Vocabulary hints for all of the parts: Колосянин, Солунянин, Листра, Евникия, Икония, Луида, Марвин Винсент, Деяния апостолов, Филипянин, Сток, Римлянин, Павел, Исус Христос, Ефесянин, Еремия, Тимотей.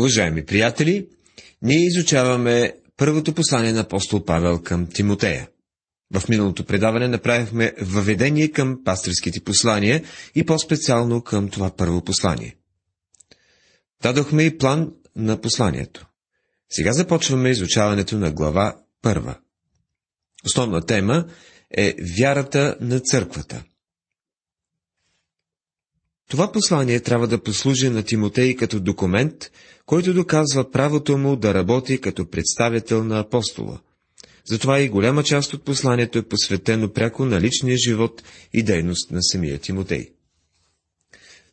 Уважаеми приятели, ние изучаваме първото послание на апостол Павел към Тимотея. В миналото предаване направихме въведение към пастирските послания и по-специално към това първо послание. Дадохме и план на посланието. Сега започваме изучаването на глава първа. Основна тема е вярата на църквата. Това послание трябва да послужи на Тимотей като документ, който доказва правото му да работи като представител на апостола. Затова и голяма част от посланието е посветено пряко на личния живот и дейност на самия Тимотей.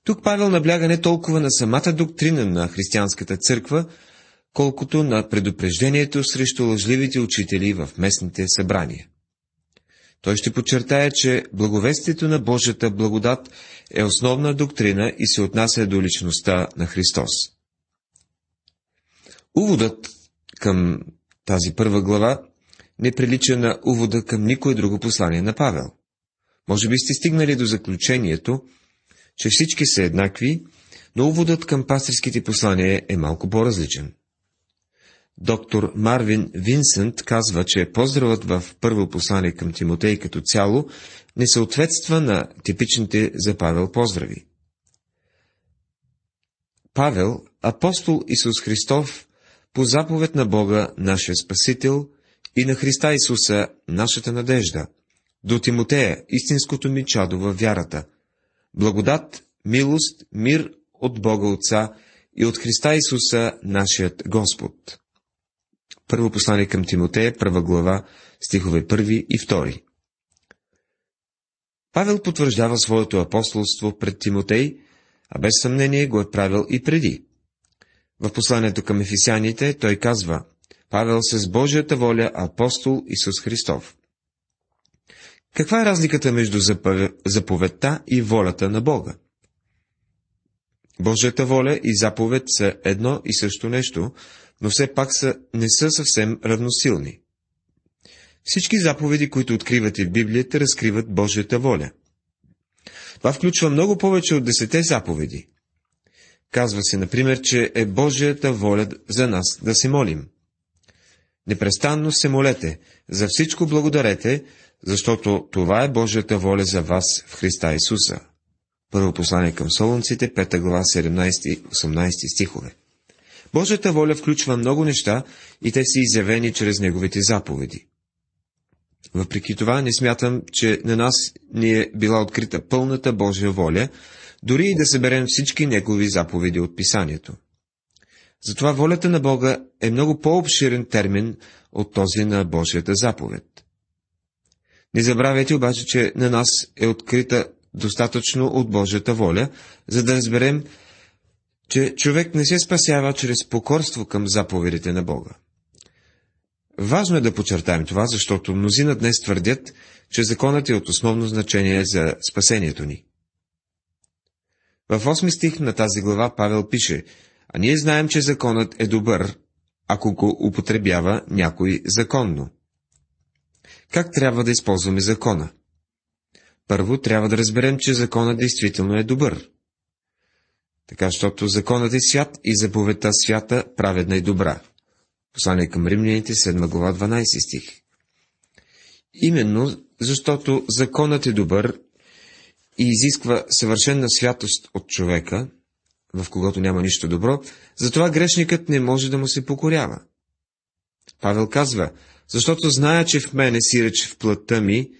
Тук Павел набляга не толкова на самата доктрина на християнската църква, колкото на предупреждението срещу лъжливите учители в местните събрания. Той ще подчертае, че благовестието на Божията благодат е основна доктрина и се отнася до личността на Христос. Уводът към тази първа глава не прилича на увода към никое друго послание на Павел. Може би сте стигнали до заключението, че всички са еднакви, но уводът към пастирските послания е малко по-различен. Доктор Марвин Винсент казва, че поздравът в първо послание към Тимотей като цяло не съответства на типичните за Павел поздрави. Павел, апостол Исус Христов, по заповед на Бога, нашия Спасител, и на Христа Исуса, нашата надежда, до Тимотея, истинското ми чадо във вярата, благодат, милост, мир от Бога Отца и от Христа Исуса, нашият Господ. Първо послание към Тимотея, първа глава, стихове 1 и 2. Павел потвърждава своето апостолство пред Тимотей, а без съмнение го е правил и преди. В посланието към ефесяните той казва: Павел с Божията воля, апостол Исус Христов. Каква е разликата между заповедта и волята на Бога? Божията воля и заповед са едно и също нещо, но все пак не са съвсем равносилни. Всички заповеди, които откривате в Библията, разкриват Божията воля. Това включва много повече от 10 заповеди. Казва се, например, че е Божията воля за нас да се молим. Непрестанно се молете, за всичко благодарете, защото това е Божията воля за вас в Христа Исуса. Първо послание към Солунците, 5 глава, 17-18 стихове. Божията воля включва много неща и те са изявени чрез неговите заповеди. Въпреки това, не смятам, че на нас ни е била открита пълната Божия воля, дори и да съберем всички негови заповеди от Писанието. Затова волята на Бога е много по-обширен термин от този на Божията заповед. Не забравяйте обаче, че на нас е открита достатъчно от Божията воля, за да разберем, че човек не се спасява чрез покорство към заповедите на Бога. Важно е да подчертаем това, защото мнозина днес твърдят, че законът е от основно значение за спасението ни. В 8 стих на тази глава Павел пише: а ние знаем, че законът е добър, ако го употребява някой законно. Как трябва да използваме закона? Първо, трябва да разберем, че законът действително е добър. Така, защото законът е свят и заповедта свята, праведна и добра. Послание към Римляните, 7 глава, 12 стих. Именно защото законът е добър и изисква съвършена святост от човека, в когото няма нищо добро, затова грешникът не може да му се покорява. Павел казва: защото зная, че в мене, сиреч в плътта ми,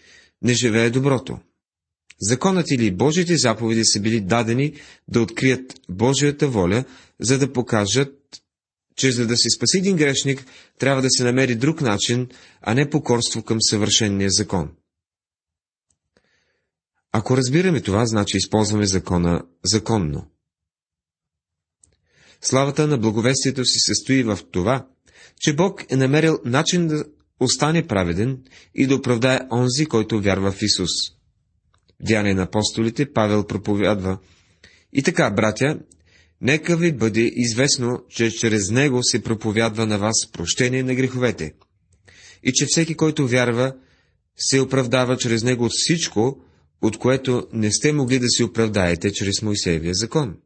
не живее доброто. Законът или Божите заповеди са били дадени да открият Божията воля, за да покажат, че за да се спаси един грешник, трябва да се намери друг начин, а не покорство към съвършения закон. Ако разбираме това, значи използваме закона законно. Славата на благовестието се състои в това, че Бог е намерил начин да остане праведен и да оправдае онзи, който вярва в Исус. Деяния на апостолите Павел проповядва: и така, братя, нека ви бъде известно, че чрез него се проповядва на вас прощение на греховете, и че всеки, който вярва, се оправдава чрез него от всичко, от което не сте могли да се оправдаете чрез Мойсеевия закон.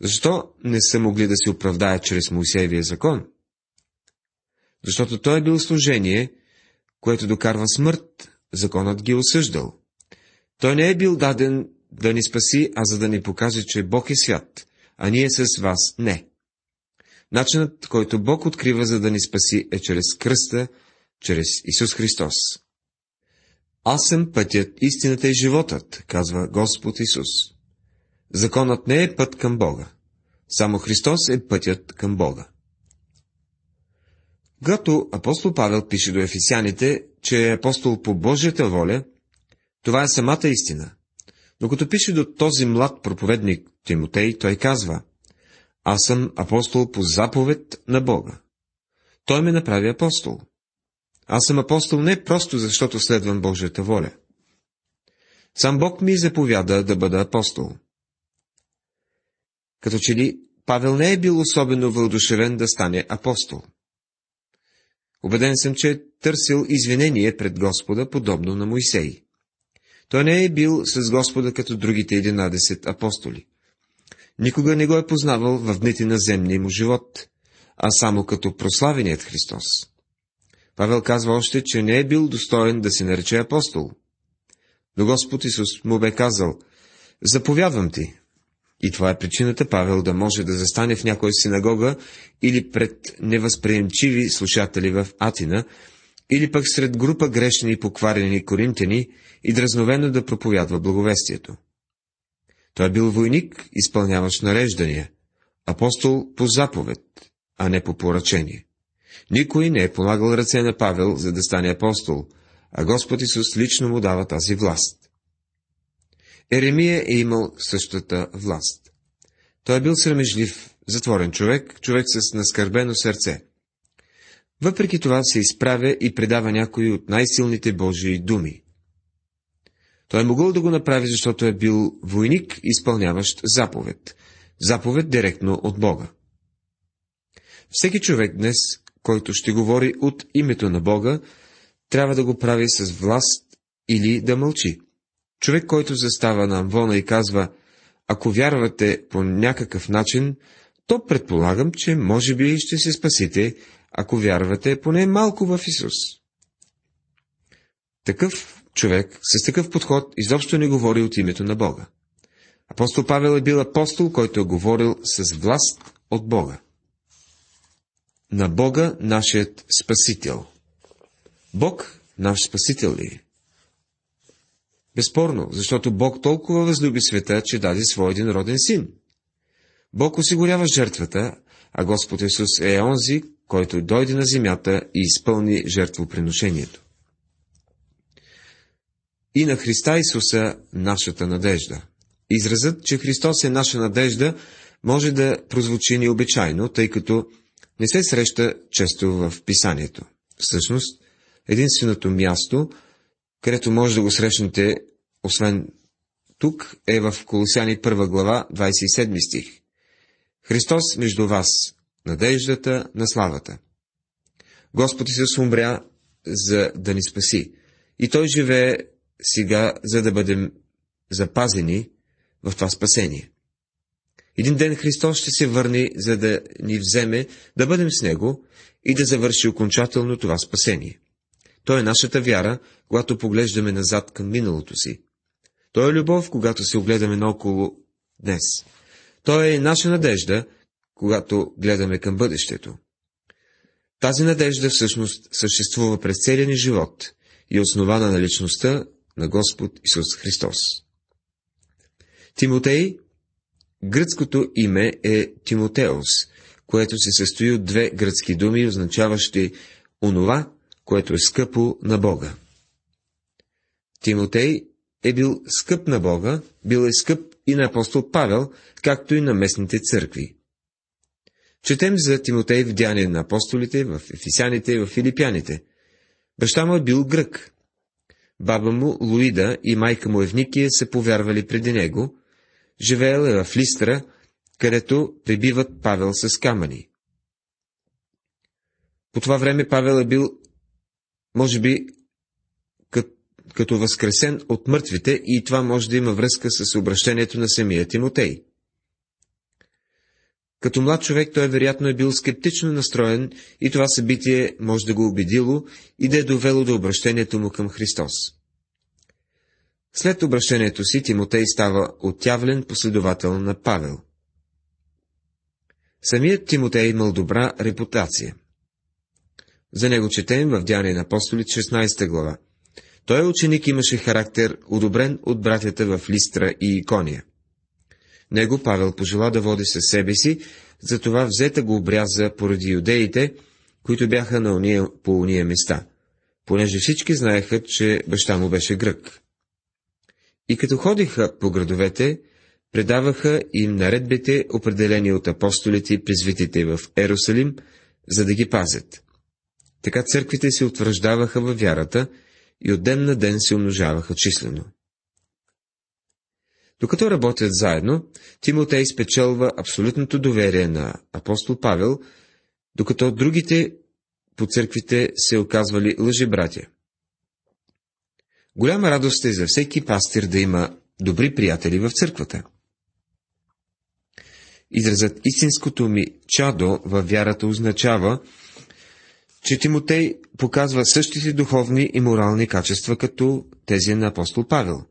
Защо не са могли да се оправдаят чрез Моисеевия закон? Защото той е бил служение, което докарва смърт, законът ги е осъждал. Той не е бил даден да ни спаси, а за да ни покаже, че Бог е свят, а ние с вас не. Начинът, който Бог открива, за да ни спаси, е чрез кръста, чрез Исус Христос. Аз съм пътят, истината и животът, казва Господ Исус. Законът не е път към Бога. Само Христос е пътят към Бога. Когато апостол Павел пише до ефесяните, че е апостол по Божията воля, това е самата истина. Но като пише до този млад проповедник Тимотей, той казва: аз съм апостол по заповед на Бога. Той ме направи апостол. Аз съм апостол не просто защото следвам Божията воля. Сам Бог ми заповяда да бъда апостол. Като че ли Павел не е бил особено въодушевен да стане апостол. Убеден съм, че е търсил извинение пред Господа, подобно на Моисей. Той не е бил с Господа като другите 11 апостоли. Никога не го е познавал в дните на земния му живот, а само като прославеният Христос. Павел казва още, че не е бил достоен да се нарече апостол. Но Господ Исус му бе казал: заповядвам ти. И това е причината Павел да може да застане в някоя синагога или пред невъзприемчиви слушатели в Атина, или пък сред група грешни и покварени коринтяни и дразновено да проповядва благовестието. Той е бил войник, изпълняващ нареждания, апостол по заповед, а не по поръчение. Никой не е полагал ръце на Павел, за да стане апостол, а Господ Исус лично му дава тази власт. Еремия е имал същата власт. Той е бил срамежлив, затворен човек, човек с наскърбено сърце. Въпреки това се изправя и предава някои от най-силните Божии думи. Той е могъл да го направи, защото е бил войник, изпълняващ заповед. Заповед директно от Бога. Всеки човек днес, който ще говори от името на Бога, трябва да го прави с власт или да мълчи. Човек, който застава на амвона и казва: ако вярвате по някакъв начин, то предполагам, че може би ще се спасите, ако вярвате поне малко в Исус. Такъв човек с такъв подход изобщо не говори от името на Бога. Апостол Павел е бил апостол, който е говорил с власт от Бога. На Бога нашият Спасител. Бог наш Спасител ли е? Безспорно, защото Бог толкова възлюби света, че даде своя единороден син. Бог осигурява жертвата, а Господ Исус е онзи, който дойде на земята и изпълни жертвоприношението. И на Христа Исуса нашата надежда. Изразът, че Христос е наша надежда, може да прозвучи необичайно, тъй като не се среща често в Писанието. Всъщност, единственото място, където може да го срещнете, освен тук, е в Колосяни 1 глава, 27 стих. Христос между вас, надеждата на славата. Господ Исус умря, за да ни спаси, и Той живее сега, за да бъдем запазени в това спасение. Един ден Христос ще се върне, за да ни вземе, да бъдем с Него и да завърши окончателно това спасение. Той е нашата вяра, когато поглеждаме назад към миналото си. Той е любов, когато се огледаме наоколо днес. Той е наша надежда, когато гледаме към бъдещето. Тази надежда всъщност съществува през целия ни живот и е основана на личността на Господ Исус Христос. Тимотей, гръцкото име е Тимотеос, което се състои от две гръцки думи, означаващи онова, което е скъпо на Бога. Тимотей е бил скъп на Бога, бил е скъп и на апостол Павел, както и на местните църкви. Четем за Тимотей в Деяния на апостолите, в Ефесяните и в Филипяните. Баща му е бил грък. Баба му Луида и майка му Евникия са повярвали преди него. Живеел е в Листра, където пребиват Павел с камъни. По това време Павел е бил, може би, като възкресен от мъртвите, и това може да има връзка с обращението на самия Тимотей. Като млад човек той вероятно е бил скептично настроен и това събитие може да го убедило и да е довело до обращението му към Христос. След обращението си Тимотей става отявлен последовател на Павел. Самият Тимотей имал добра репутация. За него четем в Деяния апостолов 16 глава. Той ученик имаше характер, одобрен от братята в Листра и Икония. Него Павел пожела да води със себе си, затова взета го обряза поради юдеите, които бяха на по уния места, понеже всички знаеха, че баща му беше грък. И като ходиха по градовете, предаваха им наредбите, определени от апостолите и презвитите в Иерусалим, за да ги пазят. Така църквите се утвърждаваха във вярата и от ден на ден се умножаваха числено. Докато работят заедно, Тимотей спечелва абсолютното доверие на апостол Павел, докато другите по църквите се оказвали лъжебратия. Голяма радост е за всеки пастир да има добри приятели в църквата. Изразът истинското ми чадо във вярата означава, че Тимотей показва същите духовни и морални качества, като тези на апостол Павел.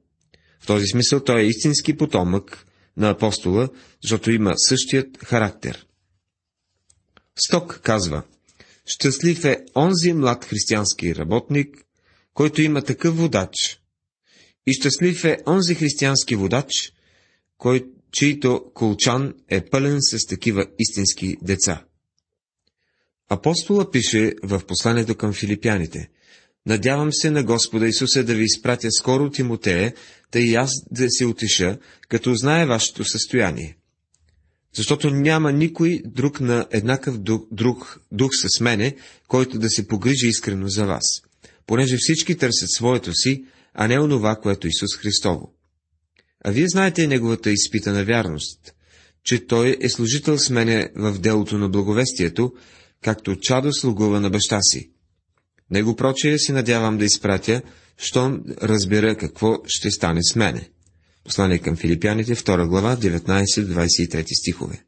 В този смисъл той е истински потомък на апостола, защото има същият характер. Сток казва: щастлив е онзи млад християнски работник, който има такъв водач, и щастлив е онзи християнски водач, чийто колчан е пълен с такива истински деца. Апостола пише в посланието към филипяните: надявам се на Господа Исуса да ви изпратя скоро Тимотея, да и аз да се утеша, като знае вашето състояние. Защото няма никой друг на еднакъв дух с мене, който да се погрижи искрено за вас, понеже всички търсят своето си, а не онова, което Исус Христово. А вие знаете неговата изпитана вярност, че той е служител с мене в делото на благовестието, както чадо слугува на баща си. Него прочее се надявам да изпратя, щом разбера какво ще стане с мене. Послание към Филипяните, 2 глава, 19-23 стихове.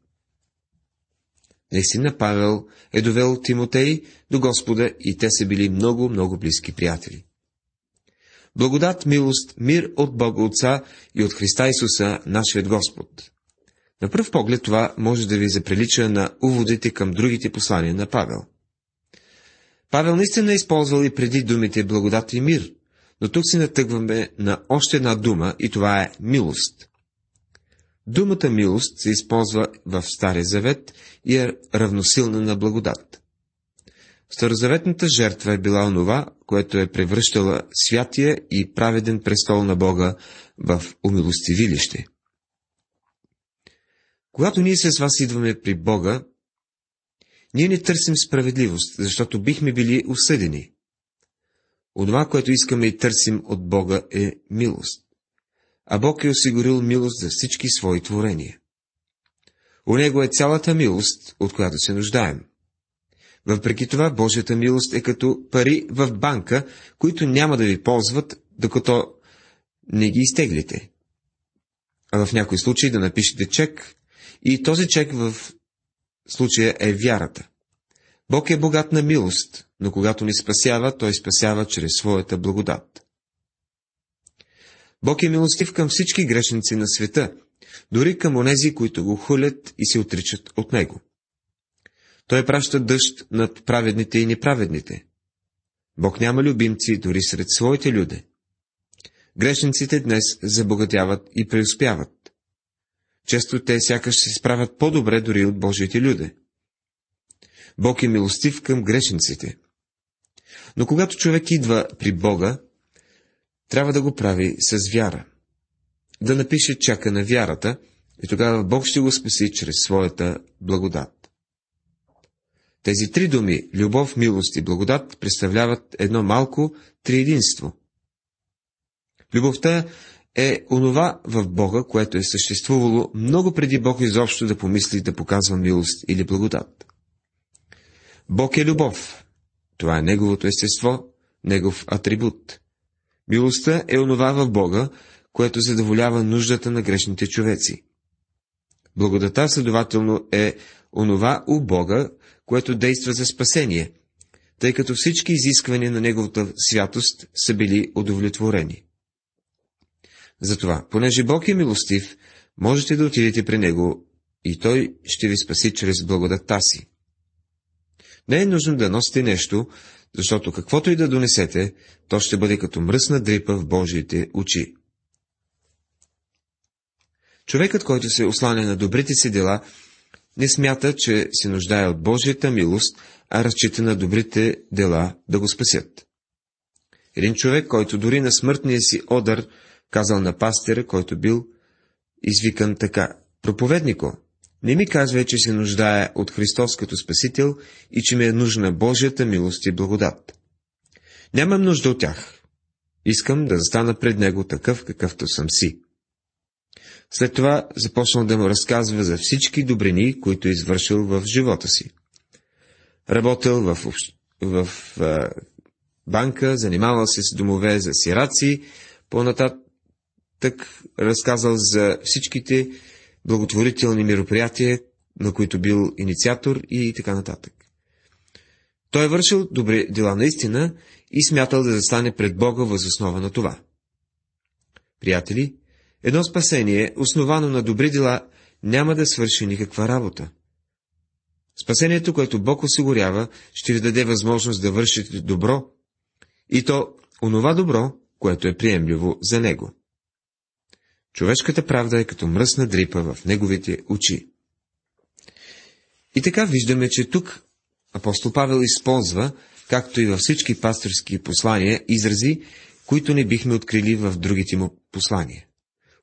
Наистина Павел е довел Тимотей до Господа и те са били много, много близки приятели. Благодат, милост, мир от Бога Отца и от Христа Исуса, нашият Господ. На пръв поглед това може да ви заприлича на уводите към другите послания на Павел. Павел наистина е използвал и преди думите благодат и мир, но тук се натъгваме на още една дума и това е милост. Думата милост се използва в Стария Завет и е равносилна на благодат. Старозаветната жертва е била онова, което е превръщала святия и праведен престол на Бога в умилостивилище. Когато ние с вас идваме при Бога, ние не търсим справедливост, защото бихме били осъдени. Онова, което искаме и търсим от Бога, е милост. А Бог е осигурил милост за всички свои творения. У Него е цялата милост, от която се нуждаем. Въпреки това, Божията милост е като пари в банка, които няма да ви ползват, докато не ги изтеглите. А в някой случай да напишете чек, и този чек в случая е вярата. Бог е богат на милост, но когато ни спасява, Той спасява чрез своята благодат. Бог е милостив към всички грешници на света, дори към онези, които го хулят и се отричат от него. Той праща дъжд над праведните и неправедните. Бог няма любимци дори сред своите люди. Грешниците днес забогатяват и преуспяват. Често те сякаш се справят по-добре дори от Божиите люди. Бог е милостив към грешниците. Но когато човек идва при Бога, трябва да го прави с вяра. Да напише чака на вярата и тогава Бог ще го спаси чрез своята благодат. Тези три думи – любов, милост и благодат – представляват едно малко триединство. Любовта е онова в Бога, което е съществувало много преди Бог изобщо да помисли да показва милост или благодат. Бог е любов. Това е неговото естество, негов атрибут. Милостта е онова в Бога, което задоволява нуждата на грешните човеци. Благодата, следователно, е онова у Бога, което действа за спасение, тъй като всички изисквания на Неговата святост са били удовлетворени. Затова, понеже Бог е милостив, можете да отидете при Него и Той ще ви спаси чрез благодатта си. Не е нужно да носите нещо, защото каквото и да донесете, то ще бъде като мръсна дрипа в Божиите очи. Човекът, който се осланя на добрите си дела, не смята, че се нуждае от Божията милост, а разчита на добрите дела да го спасят. Един човек, който дори на смъртния си одър казал на пастера, който бил извикан така: „Проповеднико, не ми казвай, че се нуждая от Христос като Спасител и че ми е нужна Божията милост и благодат. Нямам нужда от тях. Искам да застана пред Него такъв, какъвто съм си.“ След това започнал да му разказва за всички добрини, които извършил в живота си. Работил в банка, занимавал се с домове за сираци, по-нататък разказал за всичките благотворителни мероприятия, на които бил инициатор и така нататък. Той е вършил добри дела наистина и смятал да застане пред Бога въз основа на това. Приятели, едно спасение, основано на добри дела, няма да свърши никаква работа. Спасението, което Бог осигурява, ще ви даде възможност да вършите добро, и то онова добро, което е приемливо за Него. Човешката правда е като мръсна дрипа в Неговите очи. И така виждаме, че тук апостол Павел използва, както и във всички пасторски послания, изрази, които не бихме открили в другите му послания.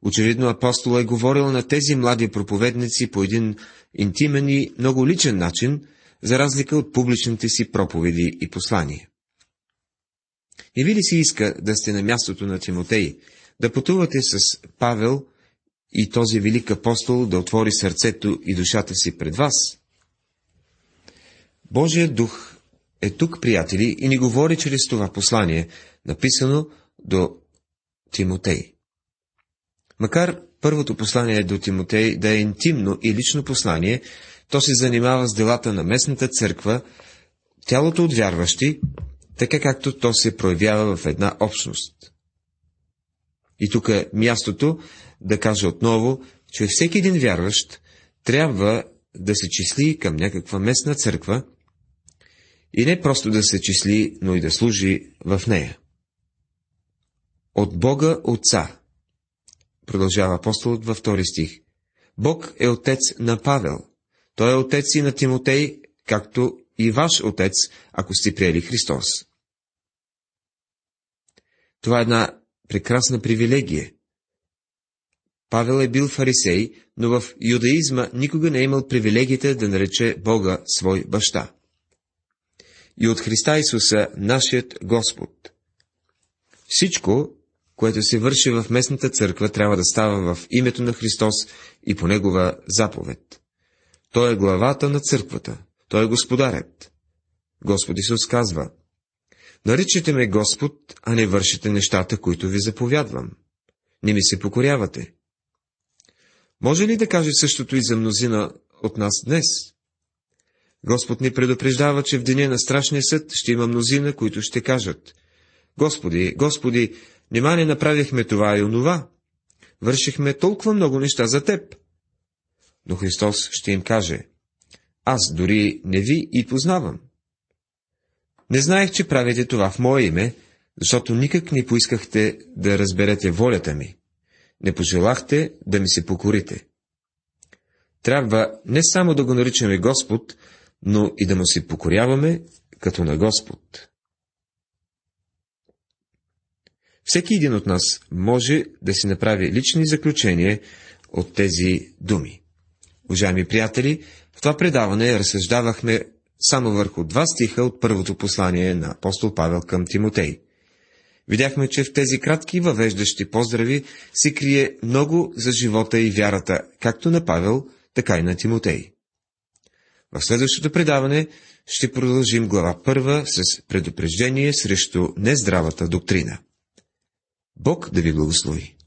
Очевидно апостол е говорил на тези млади проповедници по един интимен и много личен начин, за разлика от публичните си проповеди и послания. Не ви ли си иска да сте на мястото на Тимотей, да пътувате с Павел и този велик апостол да отвори сърцето и душата си пред вас? Божият дух е тук, приятели, и ни говори чрез това послание, написано до Тимотей. Макар първото послание до Тимотей да е интимно и лично послание, то се занимава с делата на местната църква, тялото от вярващи, така както то се проявява в една общност. И тук е мястото да кажа отново, че всеки един вярващ трябва да се числи към някаква местна църква и не просто да се числи, но и да служи в нея. От Бога Отца, продължава апостолът във 2 стих. Бог е отец на Павел. Той е отец и на Тимотей, както и ваш отец, ако сте приели Христос. Това е една прекрасна привилегия. Павел е бил фарисей, но в юдаизма никога не е имал привилегията да нарече Бога свой баща. И от Христа Исуса, нашият Господ. Всичко, което се върши в местната църква, трябва да става в името на Христос и по Негова заповед. Той е главата на църквата, Той е господарят. Господ Исус казва: „Наричате ме Господ, а не вършите нещата, които ви заповядвам. Не ми се покорявате.“ Може ли да каже същото и за мнозина от нас днес? Господ ни предупреждава, че в деня на страшния съд ще има мнозина, които ще кажат: „Господи, Господи, нима не направихме това и онова, вършихме толкова много неща за Теб.“ Но Христос ще им каже: „Аз дори не ви и познавам. Не знаех, че правите това в Мое име, защото никак не поискахте да разберете волята ми, не пожелахте да ми се покорите.“ Трябва не само да го наричаме Господ, но и да му се покоряваме като на Господ. Всеки един от нас може да си направи лични заключения от тези думи. Уважаеми приятели, в това предаване разсъждавахме само върху 2 стиха от първото послание на апостол Павел към Тимотей. Видяхме, че в тези кратки въвеждащи поздрави се крие много за живота и вярата, както на Павел, така и на Тимотей. В следващото предаване ще продължим глава 1 с предупреждение срещу нездравата доктрина. Бог да ви благослови!